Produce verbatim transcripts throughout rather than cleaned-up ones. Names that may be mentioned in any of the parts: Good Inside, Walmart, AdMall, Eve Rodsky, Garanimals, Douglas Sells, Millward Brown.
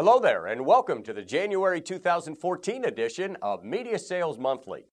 Hello there, and welcome to the January two thousand fourteen edition of Media Sales Monthly.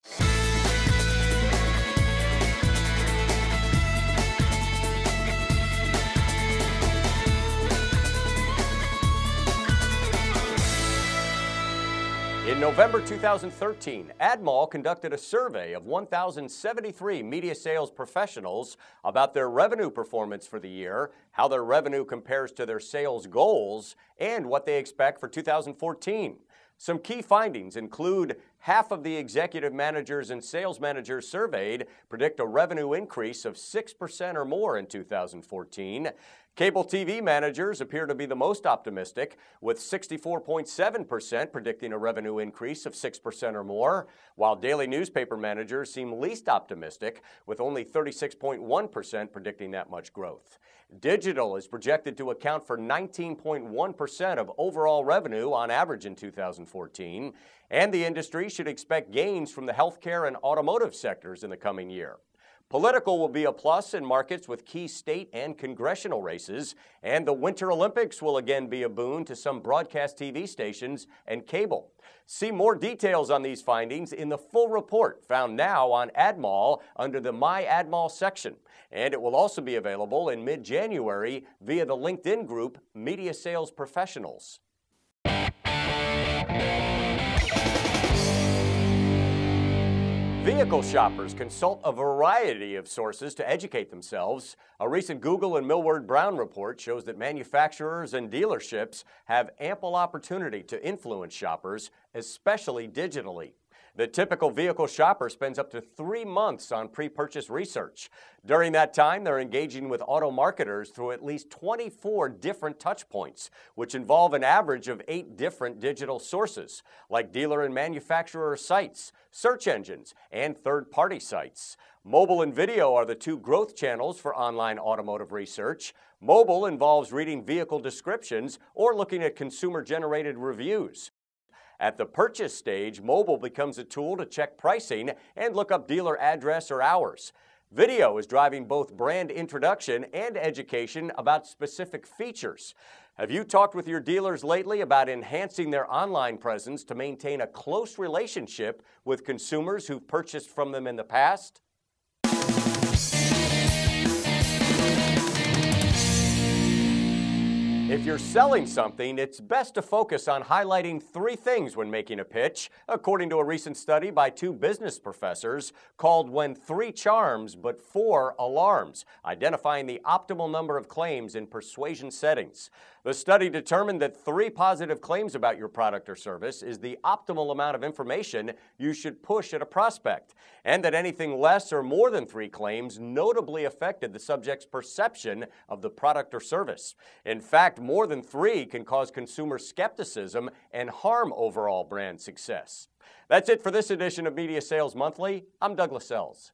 In November two thousand thirteen, AdMall conducted a survey of one thousand seventy-three media sales professionals about their revenue performance for the year, how their revenue compares to their sales goals, and what they expect for two thousand fourteen. Some key findings include half of the executive managers and sales managers surveyed predict a revenue increase of six percent or more in two thousand fourteen. Cable T V managers appear to be the most optimistic, with sixty-four point seven percent predicting a revenue increase of six percent or more, while daily newspaper managers seem least optimistic, with only thirty-six point one percent predicting that much growth. Digital is projected to account for nineteen point one percent of overall revenue on average in two thousand fourteen, and the industry should expect gains from the healthcare and automotive sectors in the coming year. Political will be a plus in markets with key state and congressional races, and the Winter Olympics will again be a boon to some broadcast T V stations and cable. See more details on these findings in the full report found now on AdMall under the My AdMall section, and it will also be available in mid-January via the LinkedIn group Media Sales Professionals. Vehicle shoppers consult a variety of sources to educate themselves. A recent Google and Millward Brown report shows that manufacturers and dealerships have ample opportunity to influence shoppers, especially digitally. The typical vehicle shopper spends up to three months on pre-purchase research. During that time, they're engaging with auto marketers through at least twenty-four different touch points, which involve an average of eight different digital sources, like dealer and manufacturer sites, search engines, and third-party sites. Mobile and video are the two growth channels for online automotive research. Mobile involves reading vehicle descriptions or looking at consumer-generated reviews. At the purchase stage, mobile becomes a tool to check pricing and look up dealer address or hours. Video is driving both brand introduction and education about specific features. Have you talked with your dealers lately about enhancing their online presence to maintain a close relationship with consumers who've purchased from them in the past? If you're selling something, it's best to focus on highlighting three things when making a pitch, according to a recent study by two business professors called When Three Charms But Four Alarms, identifying the optimal number of claims in persuasion settings. The study determined that three positive claims about your product or service is the optimal amount of information you should push at a prospect, and that anything less or more than three claims notably affected the subject's perception of the product or service. In fact, more than three can cause consumer skepticism and harm overall brand success. That's it for this edition of Media Sales Monthly. I'm Douglas Sells.